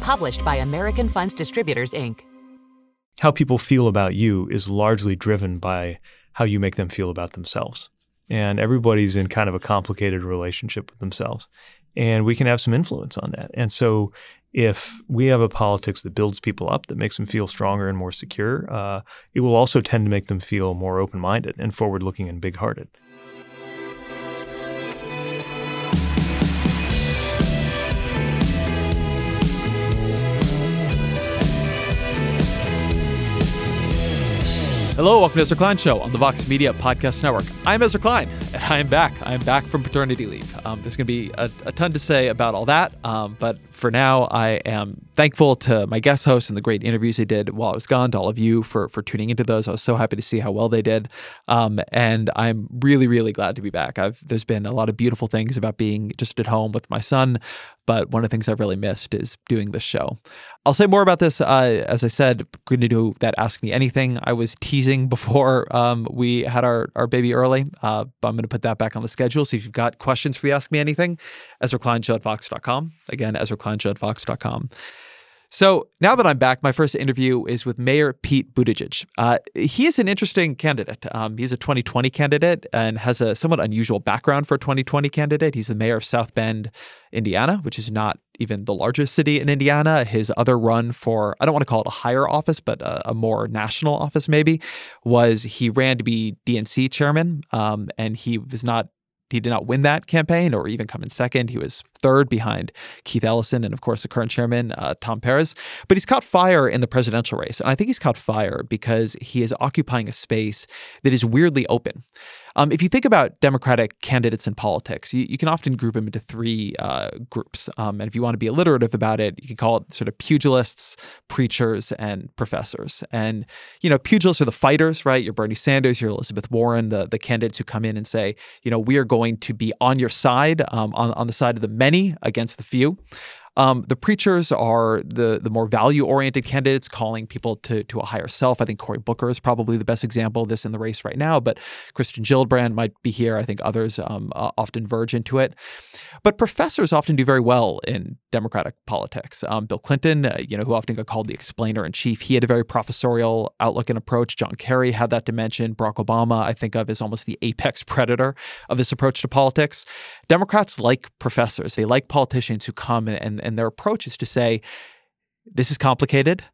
Published by American Funds Distributors, Inc. How people feel about you is largely driven by how you make them feel about themselves. And everybody's in kind of a complicated relationship with themselves. And we can have some influence on that. And so if we have a politics that builds people up, that makes them feel stronger and more secure, it will also tend to make them feel more open-minded and forward-looking and big-hearted. Hello, welcome to Ezra Klein Show on the Vox Media Podcast Network. I'm Ezra Klein, and I am back from paternity leave. There's going to be a ton to say about all that, but for now, I am thankful to my guest hosts and the great interviews they did while I was gone, to all of you for tuning into those. I was so happy to see how well they did, and I'm really, really glad to be back. There's been a lot of beautiful things about being just at home with my son, but one of the things I've really missed is doing this show. I'll say more about this. As I said, going to do that Ask Me Anything I was teasing before we had our baby early. But I'm going to put that back on the schedule. So if you've got questions for the Ask Me Anything, EzraKleinShow@Vox.com. Again, EzraKleinShow@Vox.com. So now that I'm back, my first interview is with Mayor Pete Buttigieg. He is an interesting candidate. He's a 2020 candidate and has a somewhat unusual background for a 2020 candidate. He's the mayor of South Bend, Indiana, which is not even the largest city in Indiana. His other run for, I don't want to call it a higher office, but a more national office maybe, was he ran to be DNC chairman, and he did not win that campaign or even come in second. He was third behind Keith Ellison and, of course, the current chairman, Tom Perez. But he's caught fire in the presidential race. And I think he's caught fire because he is occupying a space that is weirdly open. If you think about Democratic candidates in politics, you can often group them into three groups. And if you want to be alliterative about it, you can call it sort of pugilists, preachers, and professors. And, pugilists are the fighters, right? You're Bernie Sanders, you're Elizabeth Warren, the candidates who come in and say, we are going to be on your side, on the side of the many against the few. The preachers are the more value-oriented candidates, calling people to a higher self. I think Cory Booker is probably the best example of this in the race right now, but Kirsten Gillibrand might be here. I think others often verge into it. But professors often do very well in Democratic politics. Bill Clinton, who often got called the explainer-in-chief, he had a very professorial outlook and approach. John Kerry had that dimension. Barack Obama, I think of as almost the apex predator of this approach to politics. Democrats like professors. They like politicians who come and their approach is to say, this is complicated.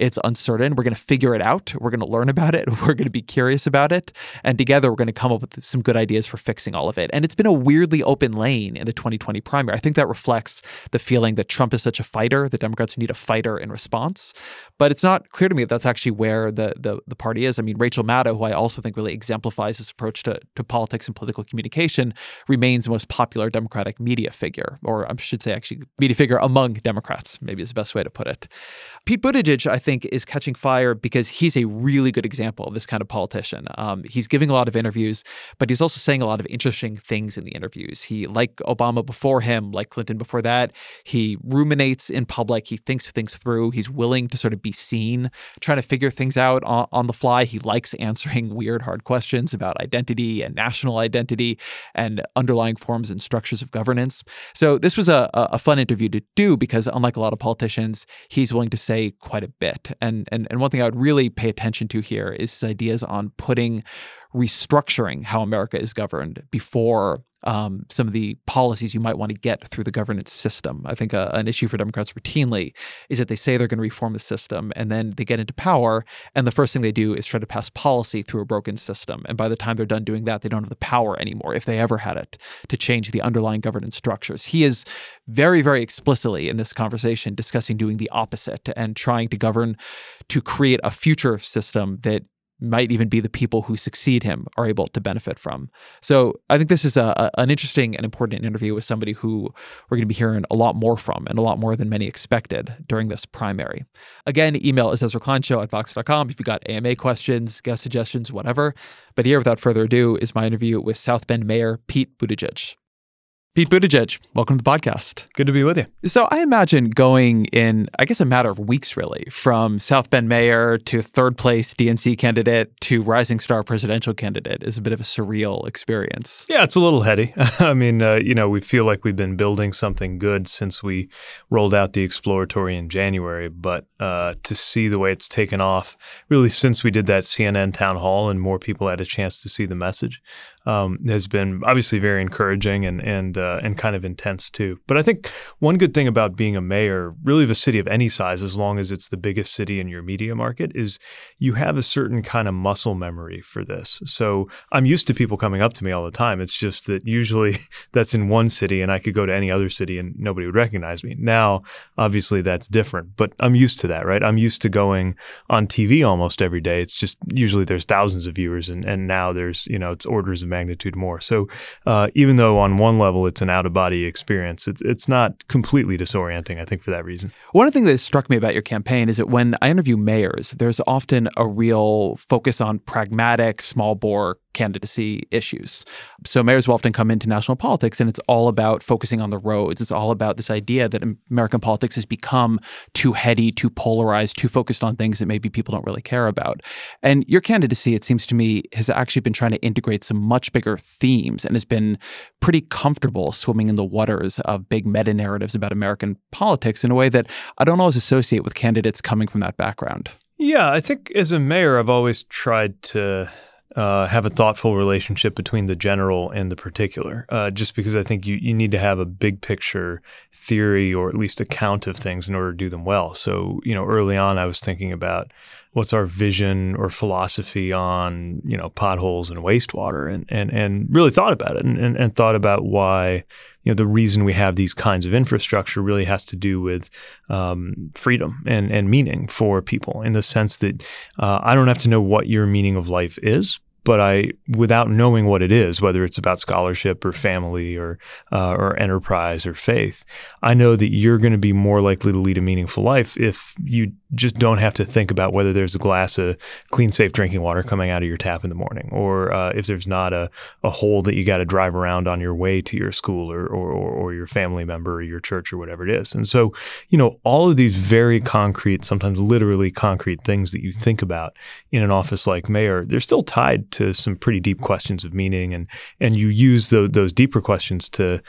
It's uncertain. We're going to figure it out. We're going to learn about it. We're going to be curious about it. And together, we're going to come up with some good ideas for fixing all of it. And it's been a weirdly open lane in the 2020 primary. I think that reflects the feeling that Trump is such a fighter, that Democrats need a fighter in response. But it's not clear to me that that's actually where the party is. I mean, Rachel Maddow, who I also think really exemplifies this approach to politics and political communication, remains the most popular Democratic media figure, or I should say actually media figure among Democrats, maybe is the best way to put it. Pete Buttigieg, I think, is catching fire because he's a really good example of this kind of politician. He's giving a lot of interviews, but he's also saying a lot of interesting things in the interviews. He, like Obama before him, like Clinton before that, he ruminates in public. He thinks things through. He's willing to sort of be seen, trying to figure things out on the fly. He likes answering weird, hard questions about identity and national identity and underlying forms and structures of governance. So this was a fun interview to do because, unlike a lot of politicians, he's willing to say quite a bit. And one thing I would really pay attention to here is his ideas on putting restructuring how America is governed before some of the policies you might want to get through the governance system. I think an issue for Democrats routinely is that they say they're going to reform the system, and then they get into power, and the first thing they do is try to pass policy through a broken system. And by the time they're done doing that, they don't have the power anymore, if they ever had it, to change the underlying governance structures. He is very, very explicitly in this conversation discussing doing the opposite and trying to govern to create a future system that might even be the people who succeed him are able to benefit from. So I think this is an interesting and important interview with somebody who we're going to be hearing a lot more from, and a lot more than many expected during this primary. Again, email is EzraKleinShow@Vox.com if you got AMA questions, guest suggestions, whatever. But here, without further ado, is my interview with South Bend Mayor Pete Buttigieg. Pete Buttigieg, welcome to the podcast. Good to be with you. So I imagine going in, I guess, a matter of weeks, really, from South Bend mayor to third place DNC candidate to rising star presidential candidate is a bit of a surreal experience. Yeah, it's a little heady. I mean, we feel like we've been building something good since we rolled out the exploratory in January. But to see the way it's taken off, really since we did that CNN town hall and more people had a chance to see the message, has been obviously very encouraging and kind of intense too. But I think one good thing about being a mayor, really of a city of any size, as long as it's the biggest city in your media market, is you have a certain kind of muscle memory for this. So I'm used to people coming up to me all the time. It's just that usually that's in one city and I could go to any other city and nobody would recognize me. Now, obviously that's different, but I'm used to that, right? I'm used to going on TV almost every day. It's just usually there's thousands of viewers and now there's, it's orders of magnitude more. So even though on one level it's an out-of-body experience, it's not completely disorienting, I think, for that reason. One thing that struck me about your campaign is that when I interview mayors, there's often a real focus on pragmatic, small-bore candidacy issues. So mayors will often come into national politics and it's all about focusing on the roads. It's all about this idea that American politics has become too heady, too polarized, too focused on things that maybe people don't really care about. And your candidacy, it seems to me, has actually been trying to integrate some much bigger themes and has been pretty comfortable swimming in the waters of big meta-narratives about American politics in a way that I don't always associate with candidates coming from that background. Yeah, I think as a mayor, I've always tried to have a thoughtful relationship between the general and the particular, just because I think you need to have a big picture theory or at least account of things in order to do them well. So, early on, I was thinking about what's our vision or philosophy on, potholes and wastewater and really thought about it and thought about why, the reason we have these kinds of infrastructure really has to do with freedom and meaning for people in the sense that I don't have to know what your meaning of life is. But without knowing what it is, whether it's about scholarship or family or enterprise or faith, I know that you're going to be more likely to lead a meaningful life if you just don't have to think about whether there's a glass of clean, safe drinking water coming out of your tap in the morning, or if there's not a hole that you got to drive around on your way to your school or your family member or your church or whatever it is. And so, all of these very concrete, sometimes literally concrete things that you think about in an office like mayor, they're still tied to some pretty deep questions of meaning, and you use those deeper questions to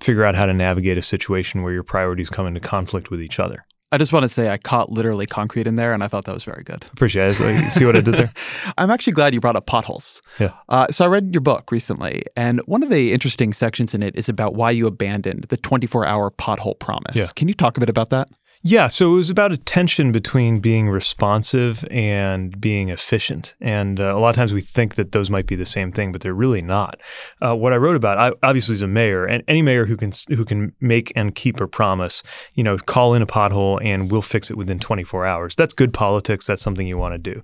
figure out how to navigate a situation where your priorities come into conflict with each other. I just want to say I caught literally concrete in there, and I thought that was very good. Appreciate it. Like, see what I did there? I'm actually glad you brought up potholes. Yeah. So I read your book recently, and one of the interesting sections in it is about why you abandoned the 24-hour pothole promise. Yeah. Can you talk a bit about that? Yeah. So it was about a tension between being responsive and being efficient. And a lot of times we think that those might be the same thing, but they're really not. What I wrote about, obviously as a mayor, and any mayor who can make and keep a promise, call in a pothole and we'll fix it within 24 hours. That's good politics. That's something you want to do.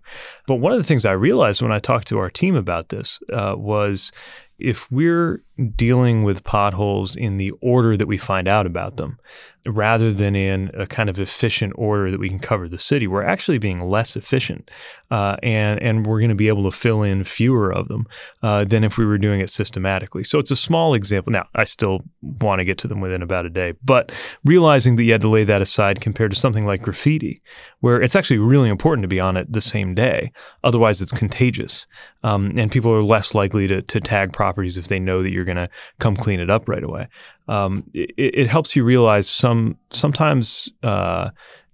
But one of the things I realized when I talked to our team about this was if we're dealing with potholes in the order that we find out about them, rather than in a kind of efficient order that we can cover the city, we're actually being less efficient, and we're going to be able to fill in fewer of them than if we were doing it systematically. So it's a small example. Now, I still want to get to them within about a day, but realizing that you had to lay that aside compared to something like graffiti, where it's actually really important to be on it the same day. Otherwise, it's contagious, and people are less likely to tag properties if they know that you're going to come clean it up right away. It helps you realize sometimes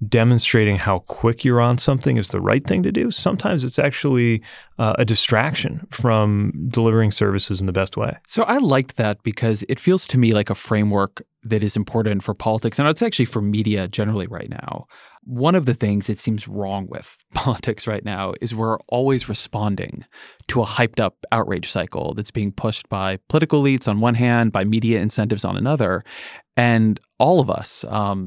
demonstrating how quick you're on something is the right thing to do. Sometimes it's actually a distraction from delivering services in the best way. So I liked that because it feels to me like a framework that is important for politics, and it's actually for media generally right now. One of the things it seems wrong with politics right now is we're always responding to a hyped up outrage cycle that's being pushed by political elites on one hand, by media incentives on another. And all of us,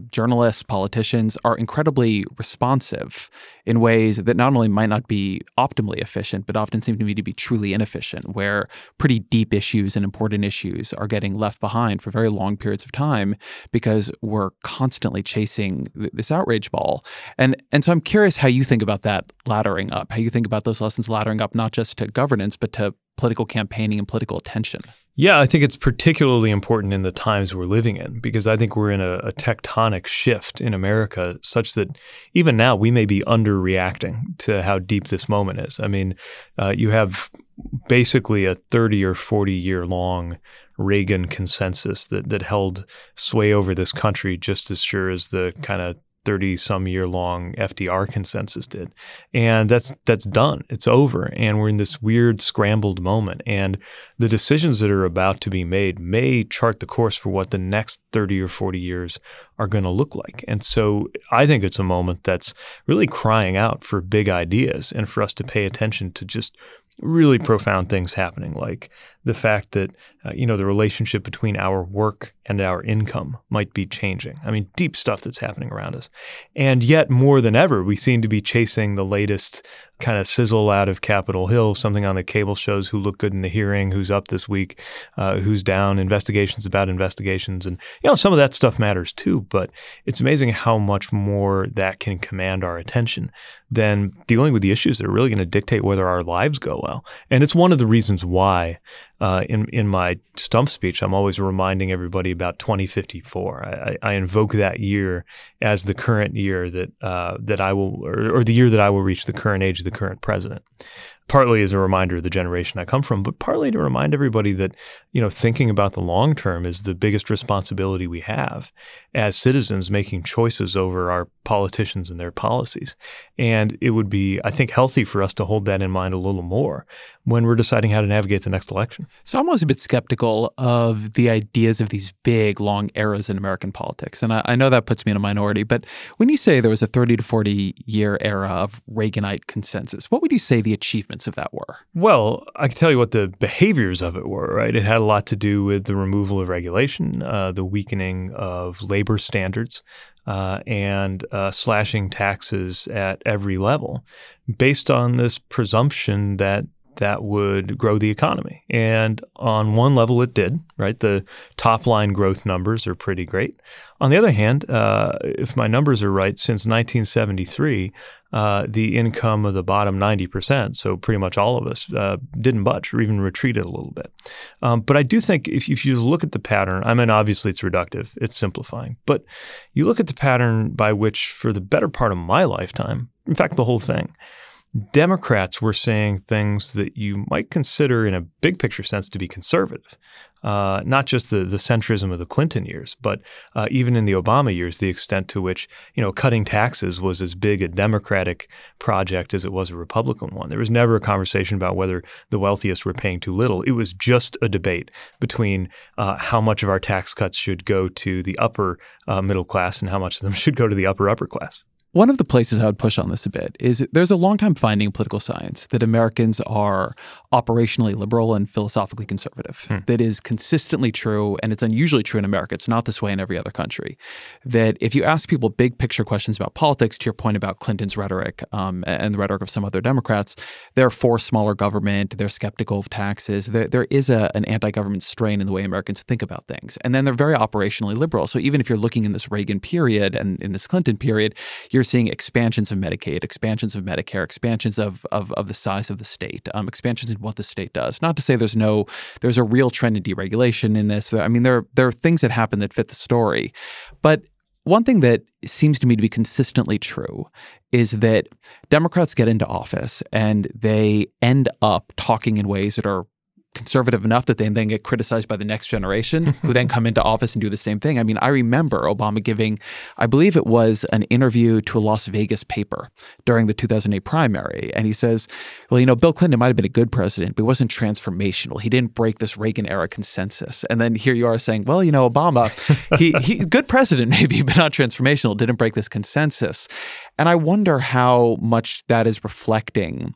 journalists, politicians, are incredibly responsive in ways that not only might not be optimally efficient, but often seem to me to be truly inefficient, where pretty deep issues and important issues are getting left behind for very long periods of time because we're constantly chasing this outrage ball. And so I'm curious how you think about that laddering up, how you think about those lessons laddering up, not just to governance, but to political campaigning and political attention. Yeah, I think it's particularly important in the times we're living in, because I think we're in a tectonic shift in America such that even now we may be underreacting to how deep this moment is. I mean, you have basically a 30 or 40 year long Reagan consensus that held sway over this country just as sure as the kind of 30-some year-long FDR consensus did. And that's done. It's over. And we're in this weird scrambled moment. And the decisions that are about to be made may chart the course for what the next 30 or 40 years are going to look like. And so I think it's a moment that's really crying out for big ideas and for us to pay attention to just really profound things happening, like the fact that, the relationship between our work and our income might be changing. I mean, deep stuff that's happening around us. And yet more than ever, we seem to be chasing the latest kind of sizzle out of Capitol Hill, something on the cable shows, who looked good in the hearing, who's up this week, who's down, investigations about investigations. And, some of that stuff matters too, but it's amazing how much more that can command our attention than dealing with the issues that are really going to dictate whether our lives go well. And it's one of the reasons why in my stump speech, I'm always reminding everybody about 2054. I invoke that year as the current year that I will, or the year that I will reach the current age of the current president. Partly as a reminder of the generation I come from, but partly to remind everybody that, thinking about the long term is the biggest responsibility we have as citizens, making choices over our politicians and their policies. And it would be, I think, healthy for us to hold that in mind a little more when we're deciding how to navigate the next election. So I'm always a bit skeptical of the ideas of these big, long eras in American politics. And I know that puts me in a minority, but when you say there was a 30 to 40 year era of Reaganite consensus, what would you say the achievements of that were? Well, I can tell you what the behaviors of it were, right? It had a lot to do with the removal of regulation, the weakening of labor standards, and slashing taxes at every level based on this presumption that would grow the economy. And on one level, it did, right? The top line growth numbers are pretty great. On the other hand, if my numbers are right, since 1973, the income of the bottom 90%, so pretty much all of us, didn't budge or even retreated a little bit. But I do think if you look at the pattern, I mean, obviously it's reductive, it's simplifying, but you look at the pattern by which for the better part of my lifetime, in fact, the whole thing, Democrats were saying things that you might consider in a big picture sense to be conservative, not just the centrism of the Clinton years, but even in the Obama years, the extent to which, cutting taxes was as big a Democratic project as it was a Republican one. There was never a conversation about whether the wealthiest were paying too little. It was just a debate between how much of our tax cuts should go to the upper middle class and how much of them should go to the upper class. One of the places I would push on this a bit is there's a long-time finding in political science that Americans are operationally liberal and philosophically conservative. That is consistently true, and it's unusually true in America. It's not this way in every other country. That if you ask people big-picture questions about politics, to your point about Clinton's rhetoric and the rhetoric of some other Democrats, they're for smaller government, they're skeptical of taxes. There is an anti-government strain in the way Americans think about things. And then they're very operationally liberal. So even if you're looking in this Reagan period and in this Clinton period, you're seeing expansions of Medicaid, expansions of Medicare, expansions of the size of the state, expansions in what the state does. Not to say there's a real trend in deregulation in this. I mean, there are things that happen that fit the story. But one thing that seems to me to be consistently true is that Democrats get into office and they end up talking in ways that are conservative enough that they then get criticized by the next generation who then come into office and do the same thing. I mean, I remember Obama giving, I believe it was an interview to a Las Vegas paper during the 2008 primary. And he says, well, you know, Bill Clinton might have been a good president, but he wasn't transformational. He didn't break this Reagan-era consensus. And then here you are saying, well, you know, Obama, he's a good president maybe, but not transformational, didn't break this consensus. And I wonder how much that is reflecting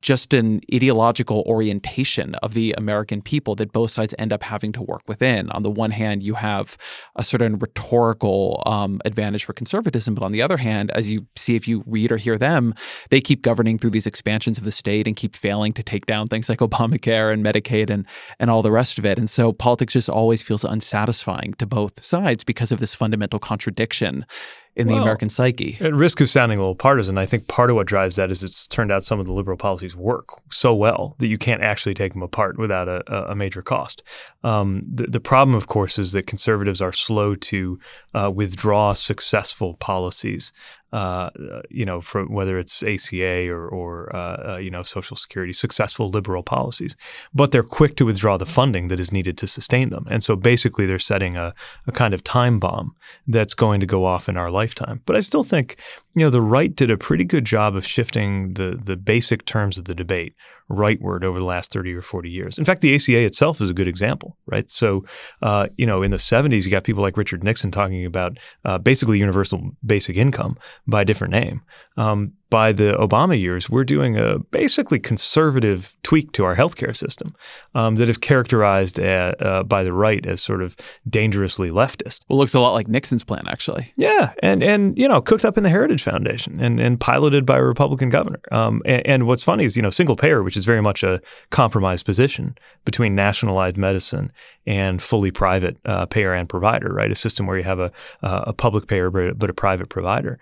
just an ideological orientation of the American people that both sides end up having to work within. On the one hand, you have a certain rhetorical advantage for conservatism. But on the other hand, as you see, if you read or hear them, they keep governing through these expansions of the state and keep failing to take down things like Obamacare and Medicaid and all the rest of it. And so politics just always feels unsatisfying to both sides because of this fundamental contradiction in the American psyche. At risk of sounding a little partisan, I think part of what drives that is it's turned out some of the liberal policies work so well that you can't actually take them apart without a major cost. The problem, of course, is that conservatives are slow to withdraw successful policies, from whether it's ACA or Social Security, successful liberal policies. But they're quick to withdraw the funding that is needed to sustain them. And so basically they're setting a kind of time bomb that's going to go off in our lifetime. But I still think, you know, the right did a pretty good job of shifting the basic terms of the debate rightward over the last 30 or 40 years. In fact, the ACA itself is a good example, right? So, in the 70s, you got people like Richard Nixon talking about basically universal basic income by a different name. By the Obama years, we're doing a basically conservative tweak to our healthcare system that is characterized by the right as sort of dangerously leftist. Well, it looks a lot like Nixon's plan, actually. Yeah, and cooked up in the Heritage Foundation and piloted by a Republican governor. And what's funny is, single payer, which is very much a compromised position between nationalized medicine and fully private payer and provider, right? A system where you have a public payer but a private provider.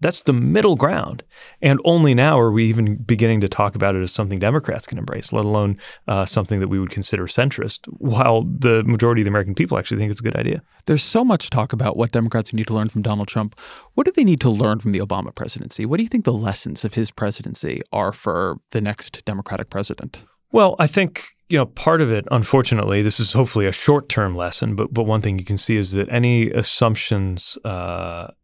That's the middle ground. And only now are we even beginning to talk about it as something Democrats can embrace, let alone something that we would consider centrist, while the majority of the American people actually think it's a good idea. There's so much talk about what Democrats need to learn from Donald Trump. What do they need to learn from the Obama presidency? What do you think the lessons of his presidency are for the next Democratic president? Well, I think part of it, unfortunately, this is hopefully a short-term lesson, but one thing you can see is that any assumptions,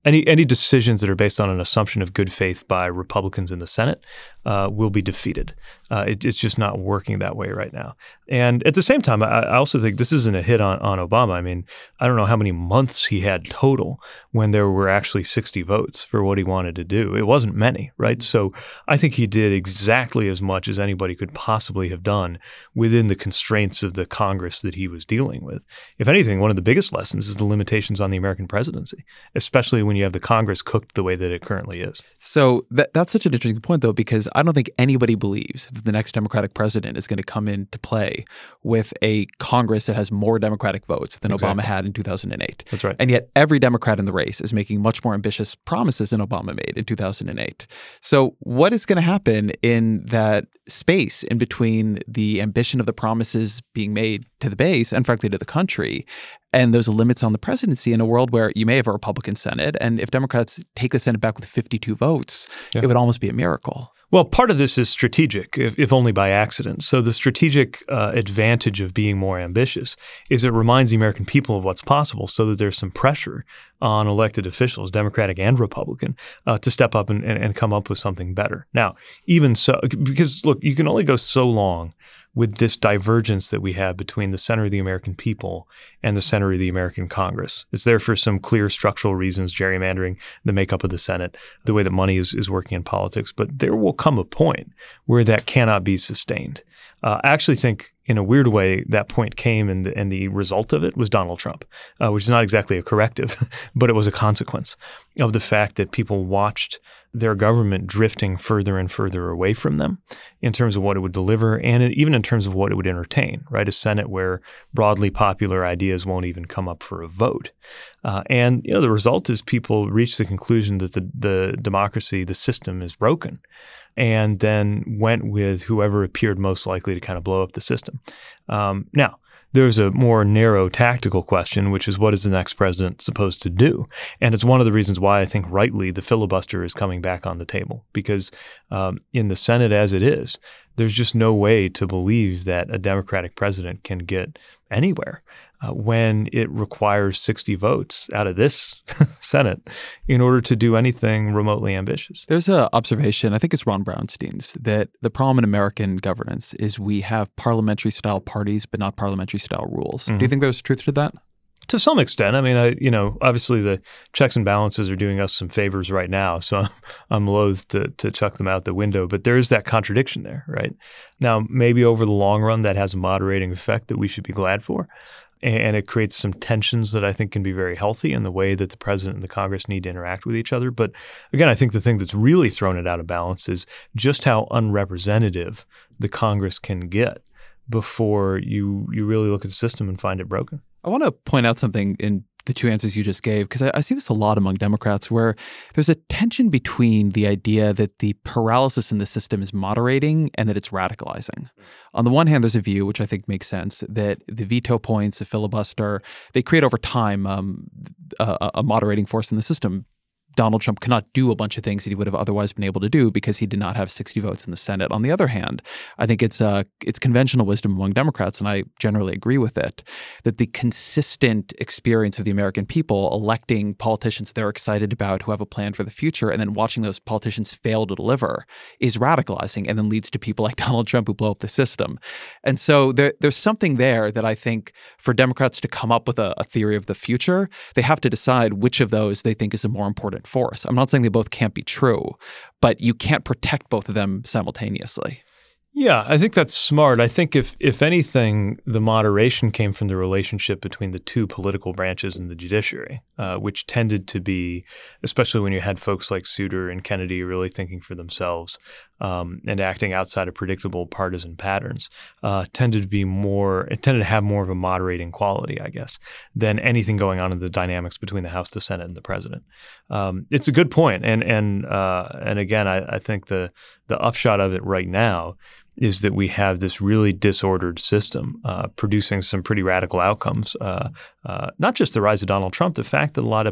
any decisions that are based on an assumption of good faith by Republicans in the Senate will be defeated. It's just not working that way right now. And at the same time, I also think this isn't a hit on Obama. I mean, I don't know how many months he had total when there were actually 60 votes for what he wanted to do. It wasn't many, right? So I think he did exactly as much as anybody could possibly have done within the constraints of the Congress that he was dealing with. If anything, one of the biggest lessons is the limitations on the American presidency, especially when you have the Congress cooked the way that it currently is. So that's such an interesting point, though, because I don't think anybody believes that the next Democratic president is going to come into play with a Congress that has more Democratic votes than Obama had in 2008. That's right. And yet every Democrat in the race is making much more ambitious promises than Obama made in 2008. So what is going to happen in that space in between the ambition of the promises being made to the base and, frankly, to the country, and those limits on the presidency in a world where you may have a Republican Senate? And if Democrats take the Senate back with 52 votes, it would almost be a miracle. Well, part of this is strategic, if only by accident. So the strategic advantage of being more ambitious is it reminds the American people of what's possible so that there's some pressure on elected officials, Democratic and Republican, to step up and come up with something better. Now, even so, because look, you can only go so long with this divergence that we have between the center of the American people and the center of the American Congress. It's there for some clear structural reasons, gerrymandering, the makeup of the Senate, the way that money is working in politics. But there will come a point where that cannot be sustained. I actually think, in a weird way, that point came and the result of it was Donald Trump, which is not exactly a corrective, but it was a consequence of the fact that people watched their government drifting further and further away from them in terms of what it would deliver and even in terms of what it would entertain, right? A Senate where broadly popular ideas won't even come up for a vote. And the result is people reach the conclusion that the democracy, the system is broken, and then went with whoever appeared most likely to kind of blow up the system. Now, There's a more narrow tactical question, which is what is the next president supposed to do? And it's one of the reasons why I think rightly the filibuster is coming back on the table, because in the Senate as it is, there's just no way to believe that a Democratic president can get anywhere when it requires 60 votes out of this Senate in order to do anything remotely ambitious. There's an observation, I think it's Ron Brownstein's, that the problem in American governance is we have parliamentary-style parties but not parliamentary-style rules. Mm-hmm. Do you think there's truth to that? To some extent. I mean, obviously the checks and balances are doing us some favors right now, so I'm loath to chuck them out the window. But there is that contradiction there, right? Now, maybe over the long run, that has a moderating effect that we should be glad for. And it creates some tensions that I think can be very healthy in the way that the president and the Congress need to interact with each other. But again, I think the thing that's really thrown it out of balance is just how unrepresentative the Congress can get before you really look at the system and find it broken. I want to point out something in the two answers you just gave, because I see this a lot among Democrats where there's a tension between the idea that the paralysis in the system is moderating and that it's radicalizing. On the one hand, there's a view, which I think makes sense, that the veto points, the filibuster, they create over time a moderating force in the system. Donald Trump cannot do a bunch of things that he would have otherwise been able to do because he did not have 60 votes in the Senate. On the other hand, I think it's conventional wisdom among Democrats, and I generally agree with it, that the consistent experience of the American people electing politicians they're excited about who have a plan for the future and then watching those politicians fail to deliver is radicalizing and then leads to people like Donald Trump who blow up the system. And so there's something there that I think for Democrats to come up with a theory of the future, they have to decide which of those they think is a more important force. I'm not saying they both can't be true, but you can't protect both of them simultaneously. Yeah, I think that's smart. I think if anything, the moderation came from the relationship between the two political branches and the judiciary, which tended to be, especially when you had folks like Souter and Kennedy really thinking for themselves and acting outside of predictable partisan patterns, tended to have more of a moderating quality, I guess, than anything going on in the dynamics between the House, the Senate, and the president. It's a good point, and again, I think the upshot of it right now is that we have this really disordered system producing some pretty radical outcomes, not just the rise of Donald Trump, the fact that a lot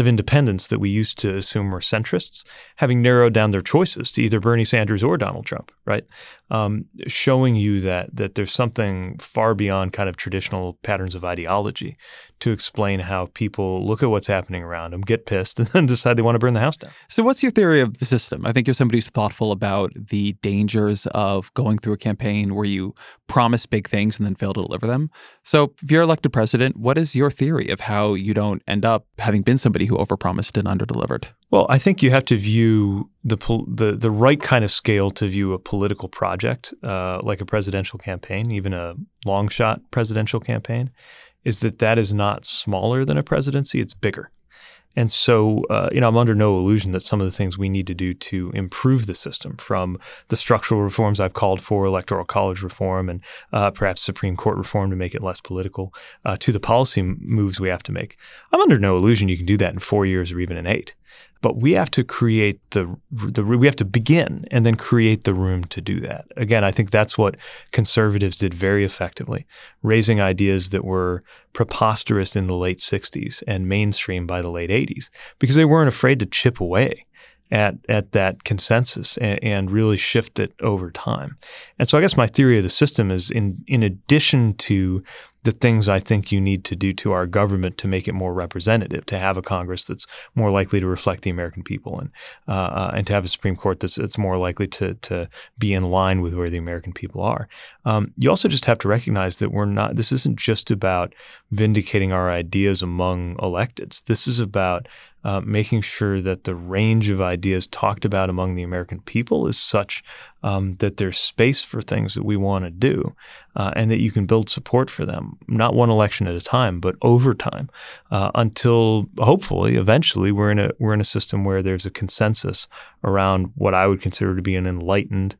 of independents that we used to assume were centrists, having narrowed down their choices to either Bernie Sanders or Donald Trump, right? Showing you that there's something far beyond kind of traditional patterns of ideology to explain how people look at what's happening around them, get pissed, and then decide they want to burn the house down. So what's your theory of the system? I think you're somebody who's thoughtful about the dangers of going through a campaign where you promise big things and then fail to deliver them. So if you're elected president, what is your theory of how you don't end up having been somebody who overpromised and underdelivered? Well, I think you have to view the right kind of scale to view a political project, like a presidential campaign, even a long shot presidential campaign, is that is not smaller than a presidency, it's bigger. And so, I'm under no illusion that some of the things we need to do to improve the system, from the structural reforms I've called for, Electoral College reform and perhaps Supreme Court reform to make it less political, to the policy moves we have to make. I'm under no illusion you can do that in 4 years or even in 8. But we have to create we have to begin and then create the room to do that. Again, I think that's what conservatives did very effectively, raising ideas that were preposterous in the late 60s and mainstream by the late 80s, because they weren't afraid to chip away at that consensus and really shift it over time. And so I guess my theory of the system is in addition to the things I think you need to do to our government to make it more representative, to have a Congress that's more likely to reflect the American people and to have a Supreme Court that's more likely to be in line with where the American people are. You also just have to recognize that this isn't just about vindicating our ideas among electeds. This is about making sure that the range of ideas talked about among the American people is such that there's space for things that we want to do and that you can build support for them, not one election at a time, but over time until hopefully eventually we're in a system where there's a consensus around what I would consider to be an enlightened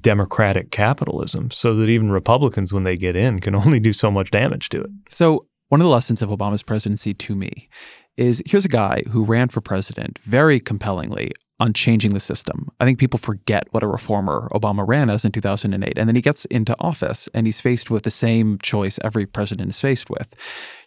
democratic capitalism, so that even Republicans, when they get in, can only do so much damage to it. So one of the lessons of Obama's presidency to me is here's a guy who ran for president very compellingly on changing the system. I think people forget what a reformer Obama ran as in 2008. And then he gets into office and he's faced with the same choice every president is faced with.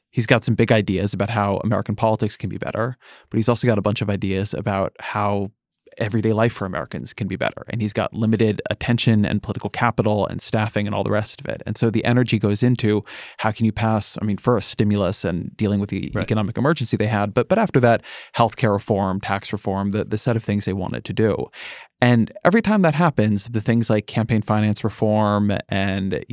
He's got some big ideas about how American politics can be better, but he's also got a bunch of ideas about how everyday life for Americans can be better. And he's got limited attention and political capital and staffing and all the rest of it. And so the energy goes into how can you pass, first stimulus and dealing with the economic emergency they had, but after that, healthcare reform, tax reform, the set of things they wanted to do. And every time that happens, the things like campaign finance reform and,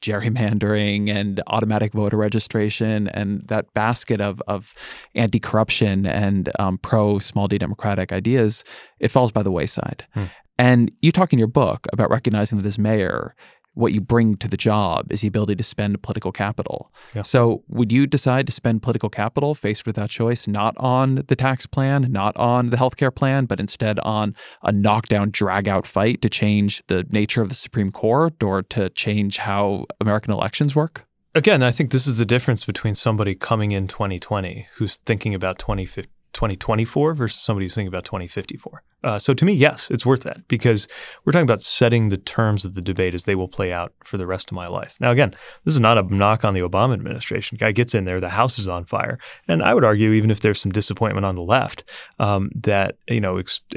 gerrymandering and automatic voter registration and that basket of anti-corruption and pro-small d democratic ideas, it falls by the wayside. Mm. And you talk in your book about recognizing that as mayor, what you bring to the job is the ability to spend political capital. Yeah. So would you decide to spend political capital faced with that choice, not on the tax plan, not on the healthcare plan, but instead on a knockdown, drag-out fight to change the nature of the Supreme Court or to change how American elections work? Again, I think this is the difference between somebody coming in 2020 who's thinking about 2024 versus somebody who's thinking about 2054. So to me, yes, it's worth that because we're talking about setting the terms of the debate as they will play out for the rest of my life. Now, again, this is not a knock on the Obama administration. Guy gets in there, the house is on fire. And I would argue, even if there's some disappointment on the left, that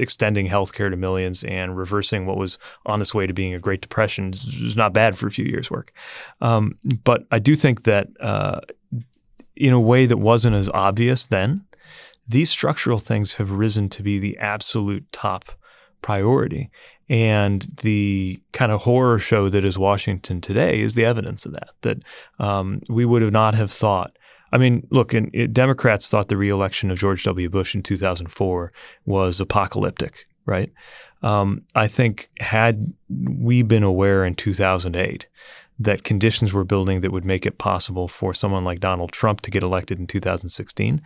extending healthcare to millions and reversing what was on its way to being a Great Depression is not bad for a few years' work. But I do think that in a way that wasn't as obvious then, these structural things have risen to be the absolute top priority. And the kind of horror show that is Washington today is the evidence of that, we would have not have thought. Democrats thought the reelection of George W. Bush in 2004 was apocalyptic, right? I think had we been aware in 2008 that conditions were building that would make it possible for someone like Donald Trump to get elected in 2016,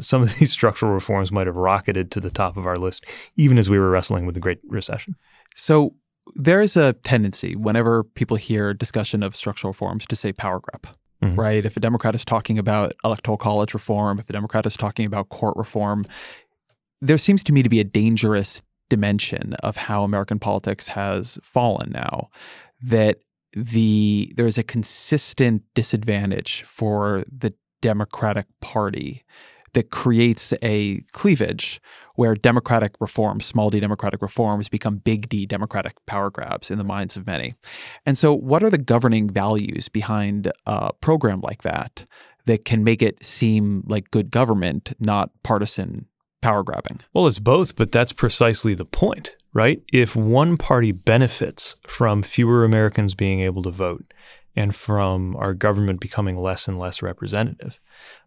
some of these structural reforms might have rocketed to the top of our list, even as we were wrestling with the Great Recession. So there is a tendency whenever people hear discussion of structural reforms to say power grab. Mm-hmm. Right? If a Democrat is talking about Electoral College reform, if a Democrat is talking about court reform, there seems to me to be a dangerous dimension of how American politics has fallen now that there is a consistent disadvantage for the Democratic Party that creates a cleavage where Democratic reforms, small d Democratic reforms, become big D Democratic power grabs in the minds of many. And so what are the governing values behind a program like that that can make it seem like good government, not partisan power grabbing? Well, it's both, but that's precisely the point, right? If one party benefits from fewer Americans being able to vote and from our government becoming less and less representative,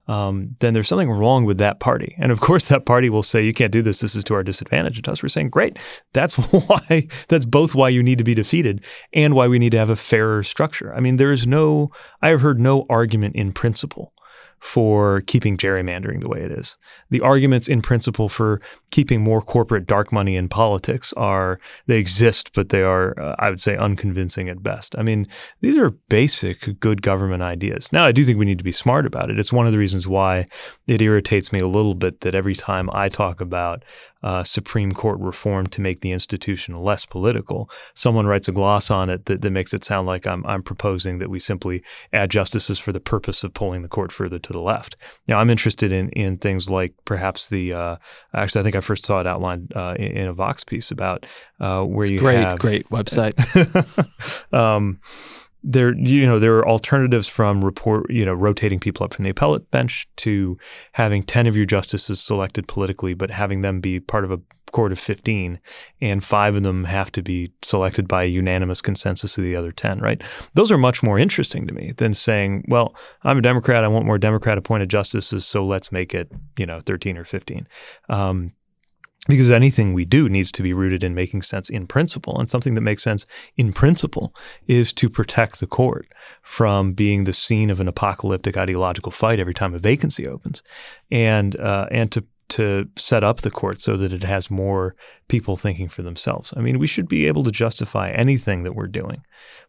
then there's something wrong with that party. And of course, that party will say, you can't do this. This is to our disadvantage. And us, we're saying, great, that's both why you need to be defeated and why we need to have a fairer structure. I have heard no argument in principle for keeping gerrymandering the way it is. The arguments in principle for keeping more corporate dark money in politics they exist, but they are, I would say, unconvincing at best. These are basic good government ideas. Now, I do think we need to be smart about it. It's one of the reasons why it irritates me a little bit that every time I talk about Supreme Court reform to make the institution less political, someone writes a gloss on it that makes it sound like I'm proposing that we simply add justices for the purpose of pulling the court further to the left. Now, I'm interested in things like perhaps actually, I think I first saw it outlined in a Vox piece about where it's you great, have great website. There are alternatives from rotating people up from the appellate bench to having 10 of your justices selected politically, but having them be part of a court of 15, and 5 of them have to be selected by a unanimous consensus of the other 10, right? Those are much more interesting to me than saying, well, I'm a Democrat, I want more Democrat-appointed justices, so let's make it, 13 or 15. Because anything we do needs to be rooted in making sense in principle. And something that makes sense in principle is to protect the court from being the scene of an apocalyptic ideological fight every time a vacancy opens, and to set up the court so that it has more people thinking for themselves. We should be able to justify anything that we're doing,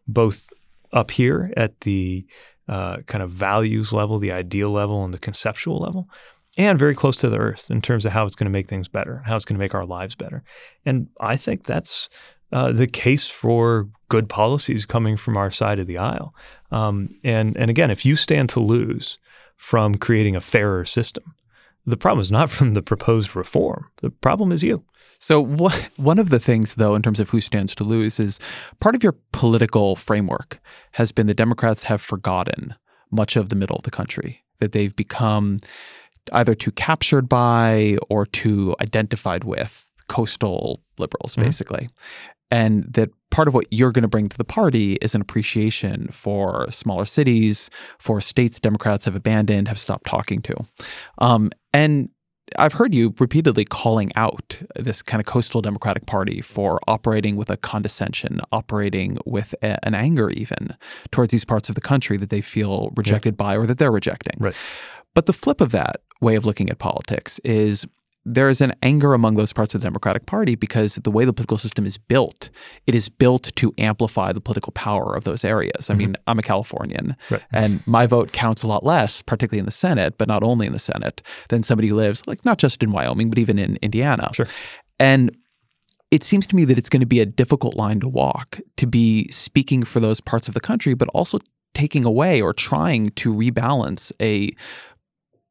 both up here at the kind of values level, the ideal level, and the conceptual level, and very close to the earth in terms of how it's going to make things better, how it's going to make our lives better. And I think that's the case for good policies coming from our side of the aisle. And again, if you stand to lose from creating a fairer system, the problem is not from the proposed reform. The problem is you. So one of the things, though, in terms of who stands to lose is part of your political framework has been the Democrats have forgotten much of the middle of the country, that they've become either too captured by or too identified with coastal liberals, basically. Mm-hmm. And that part of what you're going to bring to the party is an appreciation for smaller cities, for states Democrats have abandoned, have stopped talking to. And I've heard you repeatedly calling out this kind of coastal Democratic Party for operating with a condescension, operating with an anger even towards these parts of the country that they feel rejected by or that they're rejecting. Right. But the flip of that way of looking at politics is there is an anger among those parts of the Democratic Party because the way the political system is built, it is built to amplify the political power of those areas. I mean, I'm a Californian, and my vote counts a lot less, particularly in the Senate, but not only in the Senate, than somebody who lives, like, not just in Wyoming, but even in Indiana. Sure. And it seems to me that it's going to be a difficult line to walk, to be speaking for those parts of the country, but also taking away or trying to rebalance a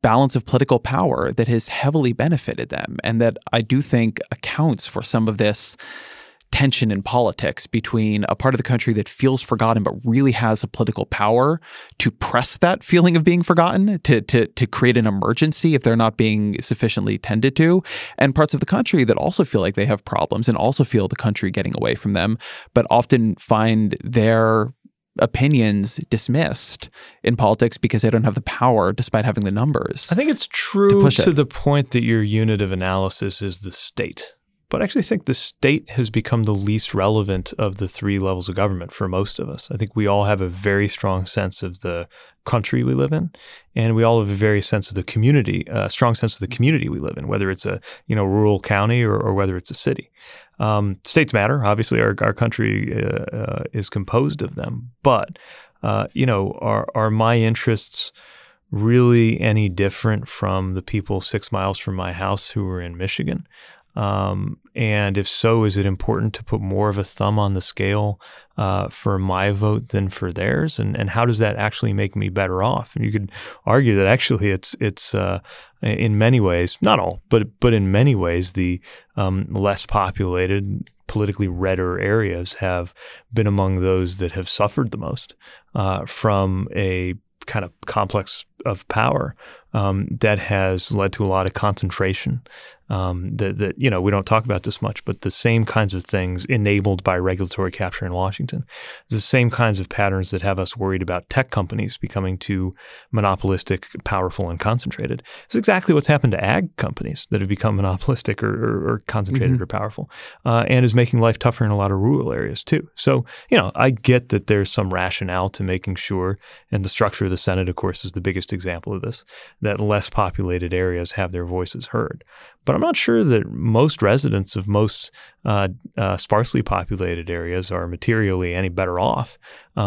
balance of political power that has heavily benefited them, and that I do think accounts for some of this tension in politics between a part of the country that feels forgotten but really has the political power to press that feeling of being forgotten, to create an emergency if they're not being sufficiently tended to, and parts of the country that also feel like they have problems and also feel the country getting away from them, but often find their opinions dismissed in politics because they don't have the power despite having the numbers. I think it's true to the point that your unit of analysis is the state. But I actually think the state has become the least relevant of the three levels of government for most of us. I think we all have a very strong sense of the country we live in, and we all have a very sense of the community, a strong sense of the community we live in, whether it's a rural county or whether it's a city. States matter. Obviously, our country is composed of them. But are my interests really any different from the people 6 miles from my house who are in Michigan? And if so, is it important to put more of a thumb on the scale for my vote than for theirs? And how does that actually make me better off? And you could argue that actually it's in many ways, not all, but in many ways, the less populated, politically redder areas have been among those that have suffered the most from a kind of complex of power that has led to a lot of concentration that we don't talk about this much, but the same kinds of things enabled by regulatory capture in Washington, the same kinds of patterns that have us worried about tech companies becoming too monopolistic, powerful, and concentrated. It's exactly what's happened to ag companies that have become monopolistic or concentrated or powerful and is making life tougher in a lot of rural areas too. So, I get that there's some rationale to making sure, and the structure of the Senate, of course, is the biggest example of this, that less populated areas have their voices heard. But I'm not sure that most residents of most sparsely populated areas are materially any better off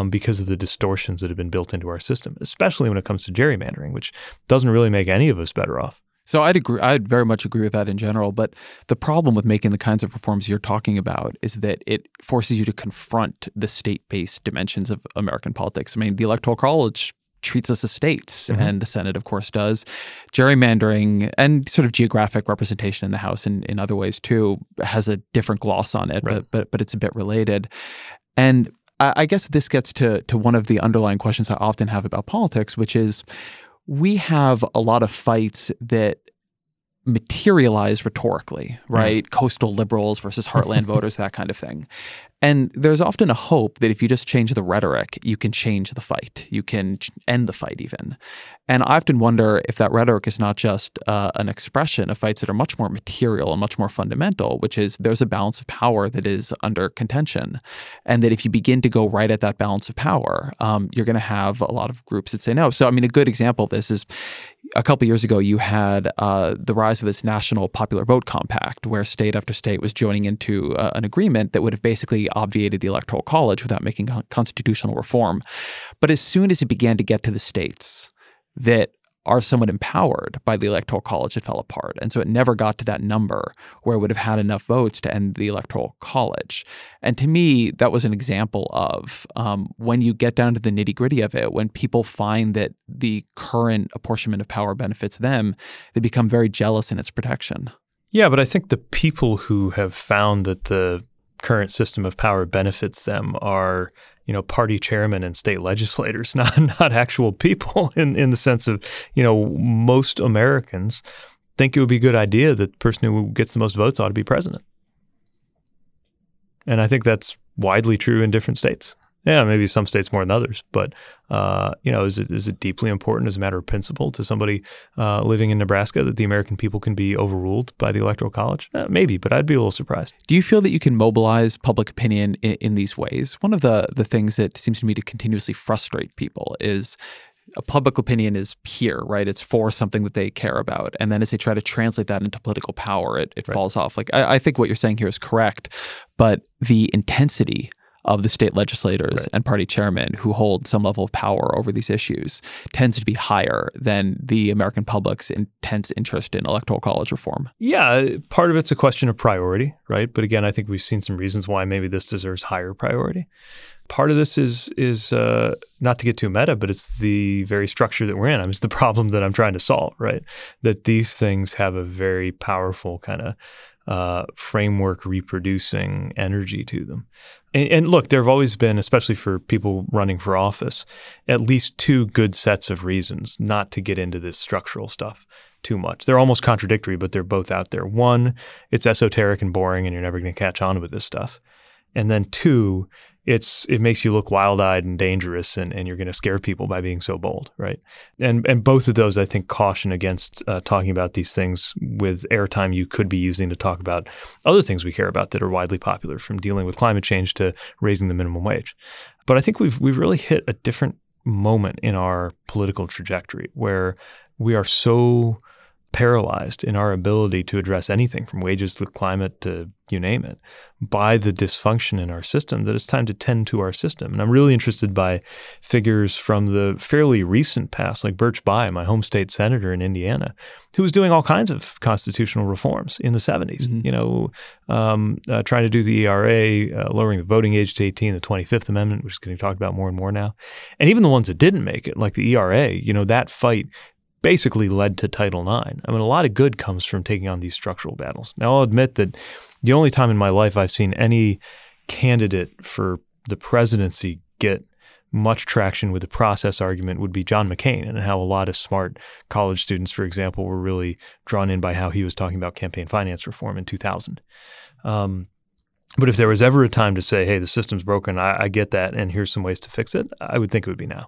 because of the distortions that have been built into our system, especially when it comes to gerrymandering, which doesn't really make any of us better off. So I'd agree. I'd very much agree with that in general. But the problem with making the kinds of reforms you're talking about is that it forces you to confront the state-based dimensions of American politics. I mean, the Electoral College treats us as states, and the Senate, of course, does. Gerrymandering and sort of geographic representation in the House and in other ways, too, has a different gloss on it, but it's a bit related. And I guess this gets to one of the underlying questions I often have about politics, which is we have a lot of fights that materialize rhetorically, right? Mm. Coastal liberals versus heartland voters, that kind of thing. And there's often a hope that if you just change the rhetoric, you can change the fight. You can end the fight even. And I often wonder if that rhetoric is not just an expression of fights that are much more material and much more fundamental, which is there's a balance of power that is under contention. And that if you begin to go right at that balance of power, you're going to have a lot of groups that say no. So, I mean, a good example of this is a couple years ago, you had the rise of this national popular vote compact where state after state was joining into an agreement that would have basically obviated the Electoral College without making constitutional reform. But as soon as it began to get to the states that are somewhat empowered by the Electoral College that fell apart. And so it never got to that number where it would have had enough votes to end the Electoral College. And to me, that was an example of when you get down to the nitty-gritty of it, when people find that the current apportionment of power benefits them, they become very jealous in its protection. Yeah, but I think the people who have found that the current system of power benefits them are, you know, party chairmen and state legislators, not actual people in the sense of, you know, most Americans think it would be a good idea that the person who gets the most votes ought to be president. And I think that's widely true in different states. Yeah, maybe some states more than others, but, you know, is it deeply important as a matter of principle to somebody living in Nebraska that the American people can be overruled by the Electoral College? Maybe, but I'd be a little surprised. Do you feel that you can mobilize public opinion in these ways? One of the things that seems to me to continuously frustrate people is a public opinion is here, right? It's for something that they care about. And then as they try to translate that into political power, it right. falls off. Like, I think what you're saying here is correct, but the intensity of the state legislators right. and party chairmen who hold some level of power over these issues tends to be higher than the American public's intense interest in electoral college reform. Yeah, part of it's a question of priority, right? But again, I think we've seen some reasons why maybe this deserves higher priority. Part of this is not to get too meta, but it's the very structure that we're in. I mean, it's the problem that I'm trying to solve, right? That these things have a very powerful kind of framework reproducing energy to them. And look, there have always been, especially for people running for office, at least two good sets of reasons not to get into this structural stuff too much. They're almost contradictory, but they're both out there. One, it's esoteric and boring and you're never going to catch on with this stuff. And then two, it makes you look wild-eyed and dangerous and you're going to scare people by being so bold, right? And both of those, I think, caution against talking about these things with airtime you could be using to talk about other things we care about that are widely popular, from dealing with climate change to raising the minimum wage. But I think we've really hit a different moment in our political trajectory where we are so paralyzed in our ability to address anything from wages to climate to you name it by the dysfunction in our system that it's time to tend to our system. And I'm really interested by figures from the fairly recent past, like Birch Bayh, my home state senator in Indiana, who was doing all kinds of constitutional reforms in the 70s, mm-hmm. you know, trying to do the ERA, lowering the voting age to 18, the 25th Amendment, which is getting talked about more and more now. And even the ones that didn't make it, like the ERA, you know, that fight basically led to Title IX. I mean, a lot of good comes from taking on these structural battles. Now, I'll admit that the only time in my life I've seen any candidate for the presidency get much traction with the process argument would be John McCain, and how a lot of smart college students, for example, were really drawn in by how he was talking about campaign finance reform in 2000. But if there was ever a time to say, hey, the system's broken, I get that, and here's some ways to fix it, I would think it would be now.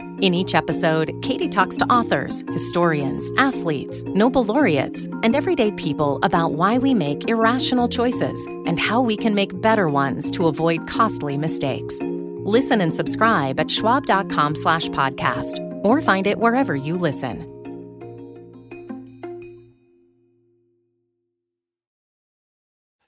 In each episode, Katie talks to authors, historians, athletes, Nobel laureates, and everyday people about why we make irrational choices and how we can make better ones to avoid costly mistakes. Listen and subscribe at schwab.com/podcast or find it wherever you listen.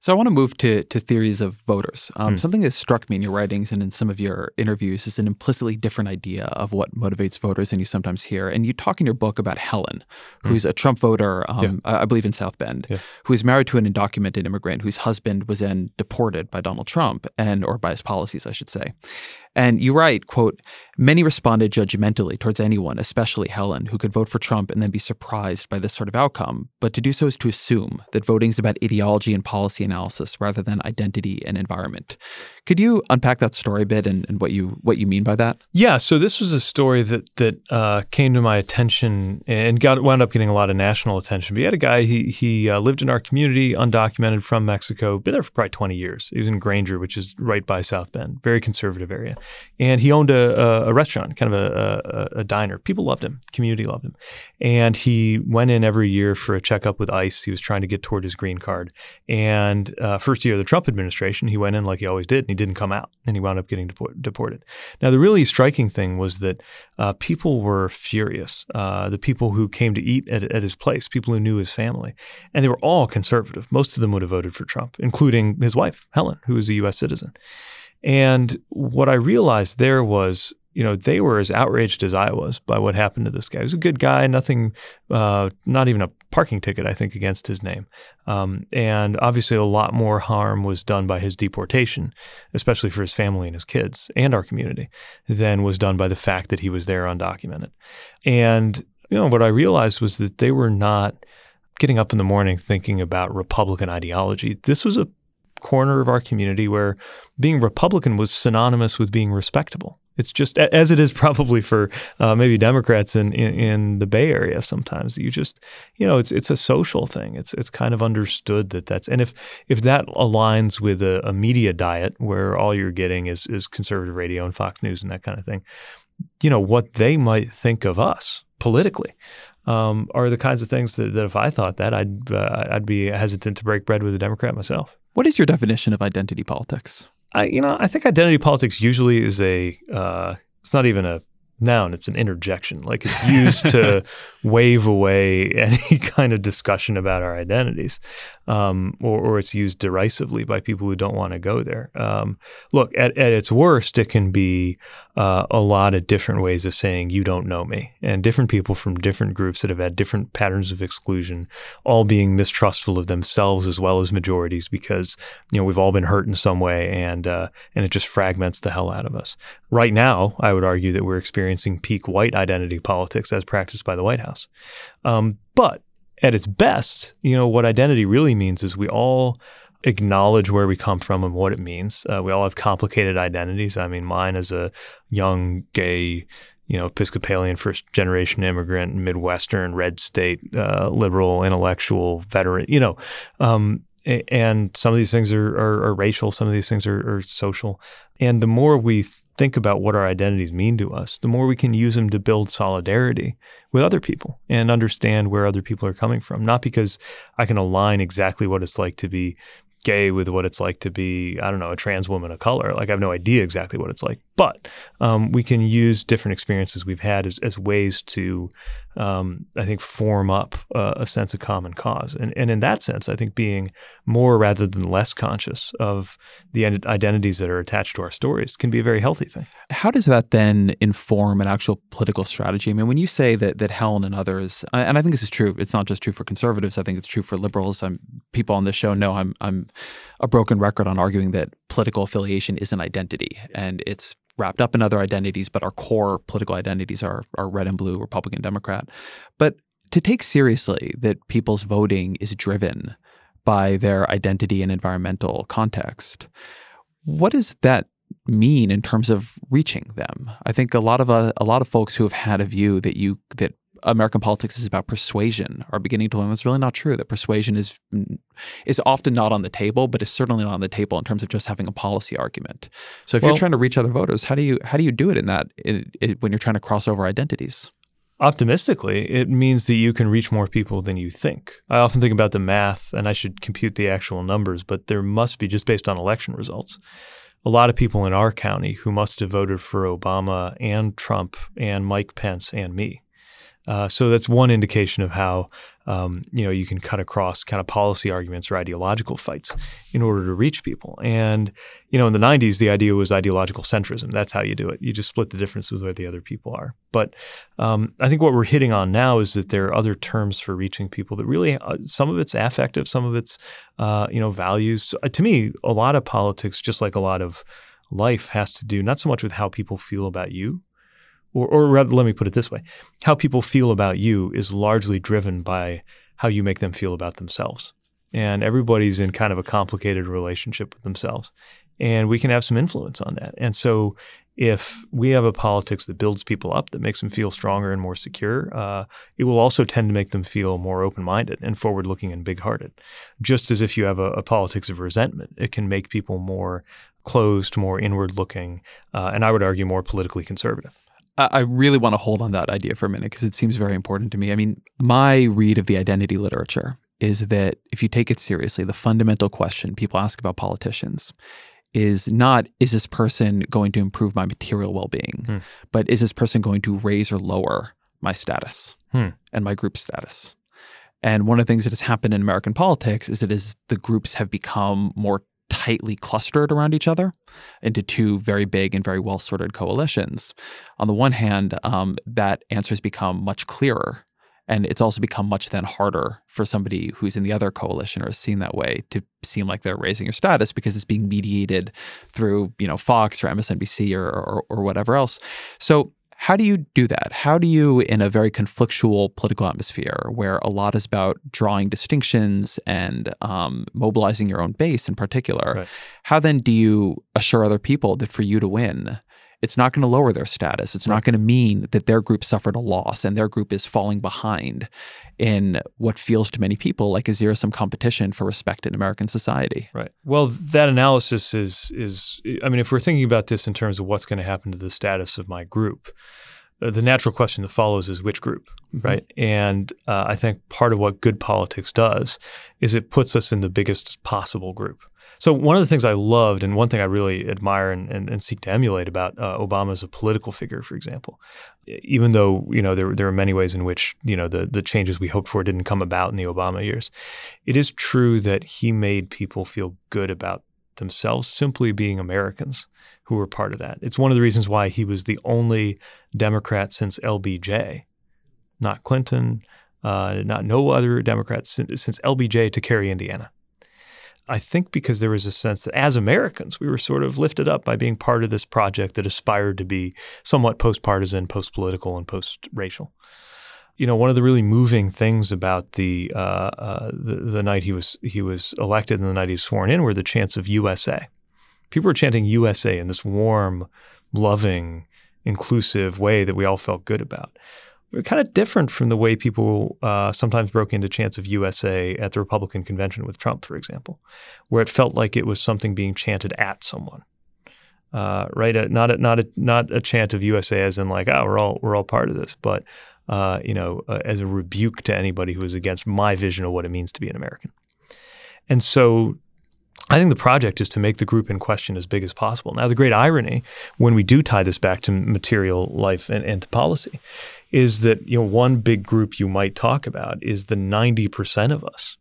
So I want to move to theories of voters. Something that struck me in your writings and in some of your interviews is an implicitly different idea of what motivates voters than you sometimes hear. And you talk in your book about Helen, who's a Trump voter, I believe in South Bend, who is married to an undocumented immigrant whose husband was then deported by Donald Trump or by his policies, I should say. And you write, quote, "Many responded judgmentally towards anyone, especially Helen, who could vote for Trump and then be surprised by this sort of outcome. But to do so is to assume that voting is about ideology and policy analysis rather than identity and environment." Could you unpack that story a bit and what you mean by that? Yeah. So this was a story that came to my attention and wound up getting a lot of national attention. We had a guy, he lived in our community, undocumented, from Mexico, been there for probably 20 years. He was in Granger, which is right by South Bend, very conservative area. And he owned a restaurant, kind of a diner. People loved him. Community loved him. And he went in every year for a checkup with ICE. He was trying to get toward his green card. And first year of the Trump administration, he went in like he always did, and he didn't come out. And he wound up getting deported. Now, the really striking thing was that people were furious. The people who came to eat at his place, people who knew his family. And they were all conservative. Most of them would have voted for Trump, including his wife, Helen, who is a U.S. citizen. And what I realized there was, they were as outraged as I was by what happened to this guy. He was a good guy, nothing, not even a parking ticket, I think, against his name. And obviously a lot more harm was done by his deportation, especially for his family and his kids and our community, than was done by the fact that he was there undocumented. And, what I realized was that they were not getting up in the morning thinking about Republican ideology. This was a corner of our community where being Republican was synonymous with being respectable. It's just as it is probably for maybe Democrats in the Bay Area sometimes. You just, it's a social thing. It's kind of understood that's, and if that aligns with a media diet where all you're getting is conservative radio and Fox News and that kind of thing, what they might think of us politically are the kinds of things that if I thought that, I'd be hesitant to break bread with a Democrat myself. What is your definition of identity politics? I think identity politics usually is it's not even a noun, it's an interjection. Like, it's used to wave away any kind of discussion about our identities, or it's used derisively by people who don't want to go there. Look, at its worst, it can be a lot of different ways of saying you don't know me, and different people from different groups that have had different patterns of exclusion, all being mistrustful of themselves as well as majorities, because we've all been hurt in some way, and it just fragments the hell out of us. Right now, I would argue that we're experiencing peak white identity politics as practiced by the White House. But at its best, what identity really means is we all acknowledge where we come from and what it means. We all have complicated identities. I mean, mine as a young, gay, Episcopalian, first-generation immigrant, Midwestern, red state, liberal, intellectual, veteran, and some of these things are racial. Some of these things are social. And the more we think about what our identities mean to us, the more we can use them to build solidarity with other people and understand where other people are coming from. Not because I can align exactly what it's like to be gay with what it's like to be, I don't know, a trans woman of color. Like, I have no idea exactly what it's like. But we can use different experiences we've had as ways to, I think, form up a sense of common cause. And in that sense, I think being more rather than less conscious of the identities that are attached to our stories can be a very healthy thing. How does that then inform an actual political strategy? I mean, when you say that Helen and others, and I think this is true, it's not just true for conservatives, I think it's true for liberals. People on this show know I'm a broken record on arguing that political affiliation is an identity, and it's wrapped up in other identities, but our core political identities are red and blue, Republican, Democrat. But to take seriously that people's voting is driven by their identity and environmental context, what does that mean in terms of reaching them? I think a lot of folks who have had a view that American politics is about persuasion are beginning to learn that's really not true, that persuasion is often not on the table, but is certainly not on the table in terms of just having a policy argument. So if you're trying to reach other voters, how do you do it when you're trying to cross over identities? Optimistically, it means that you can reach more people than you think. I often think about the math, and I should compute the actual numbers, but there must be, just based on election results, a lot of people in our county who must have voted for Obama and Trump and Mike Pence and me. So that's one indication of how you can cut across kind of policy arguments or ideological fights in order to reach people. And in the 90s, the idea was ideological centrism. That's how you do it. You just split the difference with where the other people are. But I think what we're hitting on now is that there are other terms for reaching people that really some of it's affective, some of it's values. So, to me, a lot of politics, just like a lot of life, has to do not so much with how people feel about you. Or rather, let me put it this way. How people feel about you is largely driven by how you make them feel about themselves. And everybody's in kind of a complicated relationship with themselves. And we can have some influence on that. And so if we have a politics that builds people up, that makes them feel stronger and more secure, it will also tend to make them feel more open-minded and forward-looking and big-hearted. Just as if you have a politics of resentment, it can make people more closed, more inward-looking, and I would argue more politically conservative. I really want to hold on that idea for a minute because it seems very important to me. I mean, my read of the identity literature is that if you take it seriously, the fundamental question people ask about politicians is not, is this person going to improve my material well-being, but is this person going to raise or lower my status and my group status? And one of the things that has happened in American politics is that as the groups have become more tightly clustered around each other into two very big and very well-sorted coalitions. On the one hand, that answer has become much clearer, and it's also become much then harder for somebody who's in the other coalition or is seen that way to seem like they're raising your status because it's being mediated through, Fox or MSNBC or whatever else. So how do you do that? How do you, in a very conflictual political atmosphere where a lot is about drawing distinctions and mobilizing your own base in particular, right. How then do you assure other people that for you to win, it's not going to lower their status? It's right. Not going to mean that their group suffered a loss and their group is falling behind in what feels to many people like a zero-sum competition for respect in American society. Right. Well, that analysis is I mean, if we're thinking about this in terms of what's going to happen to the status of my group, the natural question that follows is which group, right? And I think part of what good politics does is it puts us in the biggest possible group. So one of the things I loved and one thing I really admire and seek to emulate about Obama as a political figure, for example, even though, there are many ways in which, the changes we hoped for didn't come about in the Obama years, it is true that he made people feel good about themselves simply being Americans who were part of that. It's one of the reasons why he was the only Democrat since LBJ, not Clinton, no other Democrats since LBJ to carry Indiana. I think because there was a sense that as Americans, we were sort of lifted up by being part of this project that aspired to be somewhat post-partisan, post-political, and post-racial. One of the really moving things about the night he was elected and the night he was sworn in were the chants of USA. People were chanting USA in this warm, loving, inclusive way that we all felt good about. We're kind of different from the way people sometimes broke into chants of USA at the Republican convention with Trump, for example, where it felt like it was something being chanted at someone, right? Not a chant of USA as in like, oh, we're all part of this, but as a rebuke to anybody who is against my vision of what it means to be an American. And so I think the project is to make the group in question as big as possible. Now, the great irony when we do tie this back to material life and to policy is that one big group you might talk about is the 90% of us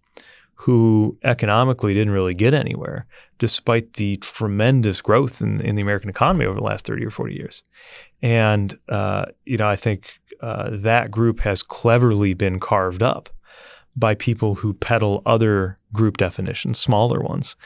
who economically didn't really get anywhere despite the tremendous growth in the American economy over the last 30 or 40 years. And I think that group has cleverly been carved up by people who peddle other group definitions, smaller ones,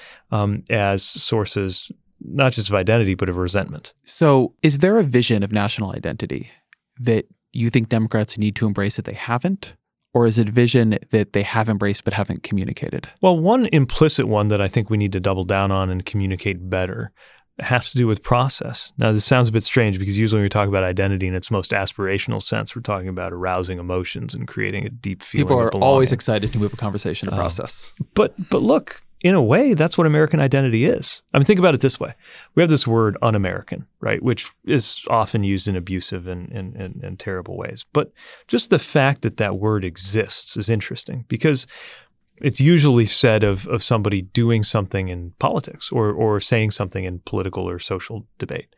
as sources not just of identity but of resentment. So is there a vision of national identity that you think Democrats need to embrace that they haven't? Or is it a vision that they have embraced but haven't communicated? Well, one implicit one that I think we need to double down on and communicate better has to do with process. Now, this sounds a bit strange because usually when we talk about identity in its most aspirational sense, we're talking about arousing emotions and creating a deep feeling of belonging. People are always excited to move a conversation to process. But look, in a way, that's what American identity is. I mean, think about it this way. We have this word un-American, right, which is often used in abusive and terrible ways. But just the fact that that word exists is interesting because it's usually said of somebody doing something in politics or saying something in political or social debate.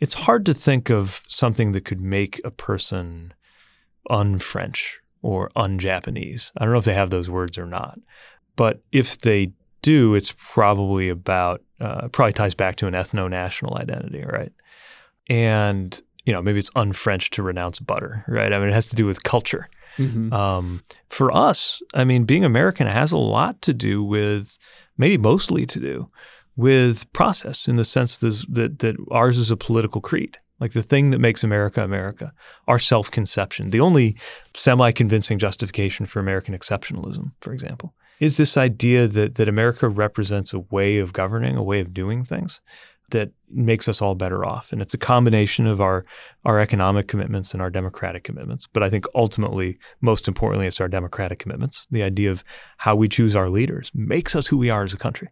It's hard to think of something that could make a person un-French or un-Japanese. I don't know if they have those words or not. But if they do, it's probably about, probably ties back to an ethno-national identity, right? And, you know, maybe it's un-French to renounce butter, right? I mean, it has to do with culture. Mm-hmm. For us, I mean, being American has a lot to do with, maybe mostly to do with process, in the sense that ours is a political creed. Like the thing that makes America, America, our self-conception. The only semi-convincing justification for American exceptionalism, for example, is this idea that America represents a way of governing, a way of doing things that makes us all better off. And it's a combination of our economic commitments and our democratic commitments. But I think ultimately, most importantly, it's our democratic commitments. The idea of how we choose our leaders makes us who we are as a country.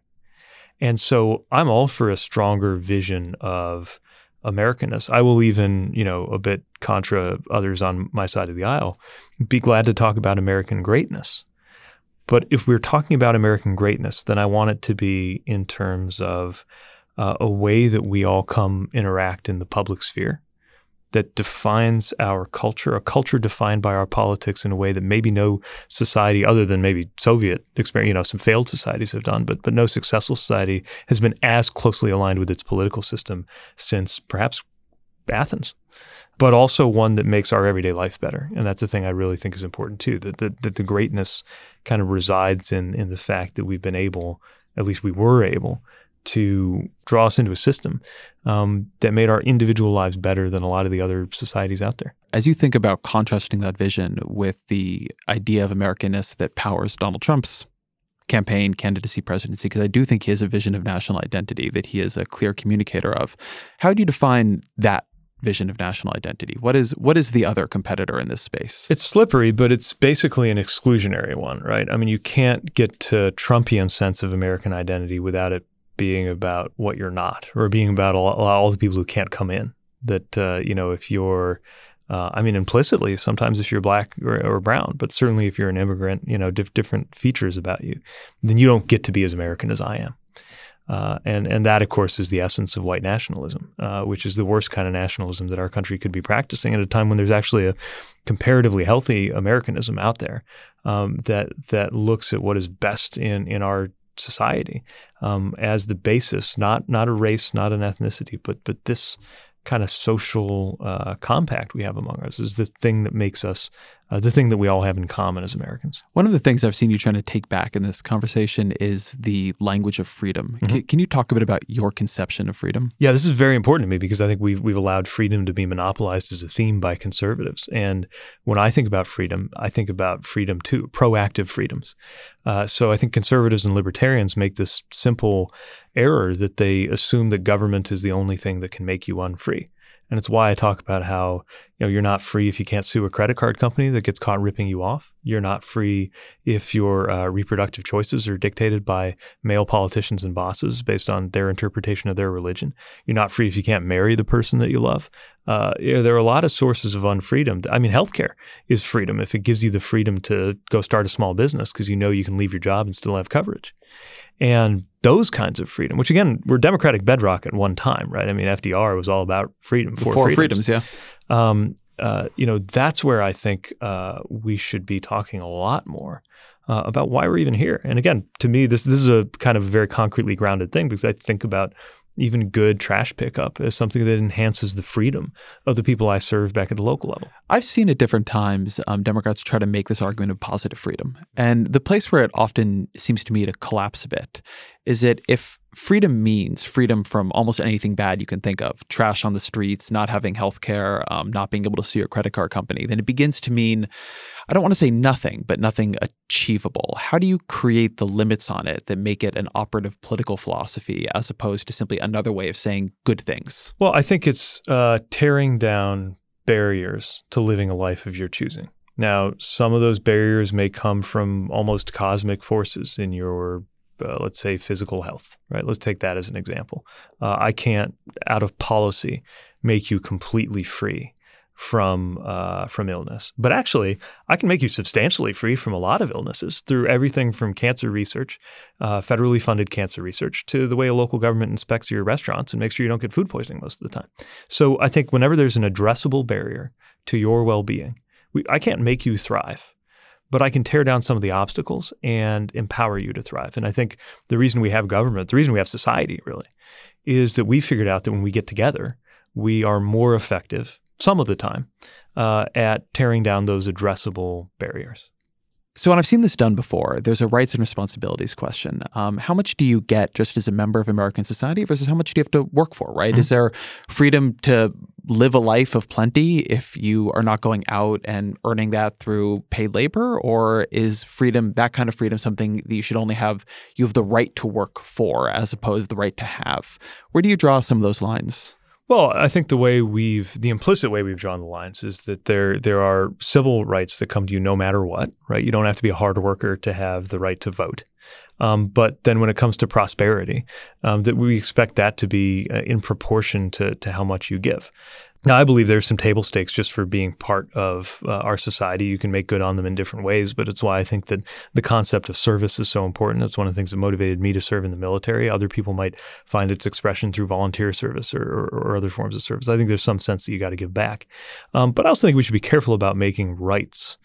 And so I'm all for a stronger vision of Americanness. I will even, you know, a bit contra others on my side of the aisle, be glad to talk about American greatness. But if we're talking about American greatness, then I want it to be in terms of a way that we all come interact in the public sphere that defines our culture, a culture defined by our politics in a way that maybe no society other than maybe Soviet experience, you know, some failed societies have done, but no successful society has been as closely aligned with its political system since perhaps Athens, but also one that makes our everyday life better. And that's the thing I really think is important too, that the greatness kind of resides in the fact that we've been able, at least we were able, to draw us into a system that made our individual lives better than a lot of the other societies out there. As you think about contrasting that vision with the idea of Americanness that powers Donald Trump's campaign, candidacy, presidency, because I do think he has a vision of national identity that he is a clear communicator of, how do you define that vision of national identity? What is the other competitor in this space? It's slippery, but it's basically an exclusionary one, right? I mean, you can't get to Trumpian sense of American identity without it being about what you're not, or being about all the people who can't come in. That, you know, if you're, I mean, implicitly, sometimes if you're black or brown, but certainly if you're an immigrant, you know, different features about you, then you don't get to be as American as I am. And that, of course, is the essence of white nationalism, which is the worst kind of nationalism that our country could be practicing at a time when there's actually a comparatively healthy Americanism out there that looks at what is best in our society as the basis, not a race, not an ethnicity, but this kind of social compact we have among us is the thing that makes us, the thing that we all have in common as Americans. One of the things I've seen you trying to take back in this conversation is the language of freedom. Mm-hmm. Can you talk a bit about your conception of freedom? Yeah, this is very important to me because I think we've allowed freedom to be monopolized as a theme by conservatives. And when I think about freedom, I think about freedom to proactive freedoms. So I think conservatives and libertarians make this simple error that they assume that government is the only thing that can make you unfree. And it's why I talk about how, you know, you're not free if you can't sue a credit card company that gets caught ripping you off. You're not free if your reproductive choices are dictated by male politicians and bosses based on their interpretation of their religion. You're not free if you can't marry the person that you love. You know, there are a lot of sources of unfreedom. I mean, healthcare is freedom if it gives you the freedom to go start a small business because you know you can leave your job and still have coverage. And those kinds of freedom, which again, were democratic bedrock at one time, right? I mean, FDR was all about freedom, four freedoms, yeah. You know, that's where I think we should be talking a lot more about why we're even here. And again, to me, this is a kind of very concretely grounded thing because I think about even good trash pickup as something that enhances the freedom of the people I serve back at the local level. I've seen at different times Democrats try to make this argument of positive freedom. And the place where it often seems to me to collapse a bit is that if freedom means freedom from almost anything bad you can think of, trash on the streets, not having health care, not being able to sue your credit card company, then it begins to mean, I don't want to say nothing, but nothing achievable. How do you create the limits on it that make it an operative political philosophy as opposed to simply another way of saying good things? Well, I think it's tearing down barriers to living a life of your choosing. Now, some of those barriers may come from almost cosmic forces in your let's say physical health, right? Let's take that as an example. I can't, out of policy, make you completely free from illness. But actually, I can make you substantially free from a lot of illnesses through everything from cancer research, federally funded cancer research, to the way a local government inspects your restaurants and makes sure you don't get food poisoning most of the time. So I think whenever there's an addressable barrier to your well-being, I can't make you thrive, but I can tear down some of the obstacles and empower you to thrive. And I think the reason we have government, the reason we have society really, is that we figured out that when we get together, we are more effective some of the time at tearing down those addressable barriers. So when I've seen this done before, there's a rights and responsibilities question. How much do you get just as a member of American society versus how much do you have to work for, right? Mm-hmm. Is there freedom to live a life of plenty if you are not going out and earning that through paid labor? Or is freedom, that kind of freedom, something that you should only have, you have the right to work for as opposed to the right to have? Where do you draw some of those lines? Well, I think the implicit way we've drawn the lines is that there are civil rights that come to you no matter what, right? You don't have to be a hard worker to have the right to vote. But then when it comes to prosperity, that we expect that to be in proportion to how much you give. Now, I believe there's some table stakes just for being part of our society. You can make good on them in different ways, but it's why I think that the concept of service is so important. It's one of the things that motivated me to serve in the military. Other people might find its expression through volunteer service or other forms of service. I think there's some sense that you got to give back. But I also think we should be careful about making rights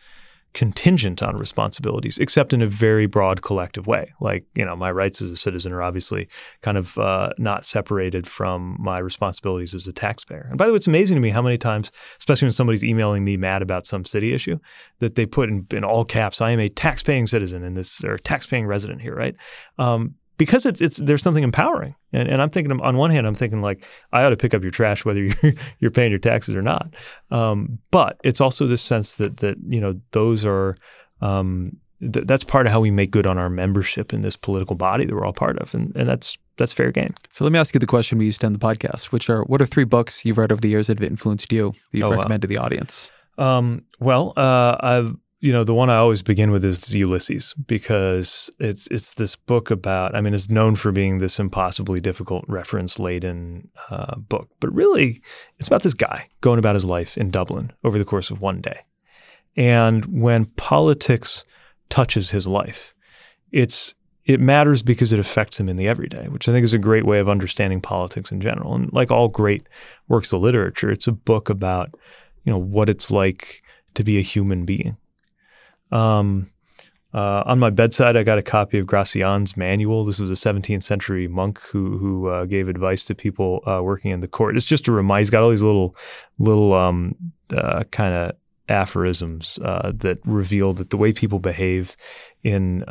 contingent on responsibilities, except in a very broad collective way. Like, you know, my rights as a citizen are obviously kind of not separated from my responsibilities as a taxpayer. And by the way, it's amazing to me how many times, especially when somebody's emailing me mad about some city issue, that they put in all caps, I am a taxpaying citizen in this, or taxpaying resident here, right? Because there's something empowering. And I'm thinking, on one hand, I'm thinking like, I ought to pick up your trash whether you're paying your taxes or not. But it's also this sense that you know, those are, that's part of how we make good on our membership in this political body that we're all part of. And that's fair game. So let me ask you the question we used to end the podcast, which are, what are three books you've read over the years that have influenced you that you'd recommend to the audience? You know, the one I always begin with is Ulysses, because it's this book about, I mean, it's known for being this impossibly difficult reference-laden book, but really it's about this guy going about his life in Dublin over the course of one day. And when politics touches his life, it matters because it affects him in the everyday, which I think is a great way of understanding politics in general. And like all great works of literature, it's a book about, you know, what it's like to be a human being. On my bedside, I got a copy of Gracian's Manual. This was a 17th century monk who gave advice to people working in the court. It's just a reminder. He's got all these little kind of aphorisms that reveal that the way people behave in,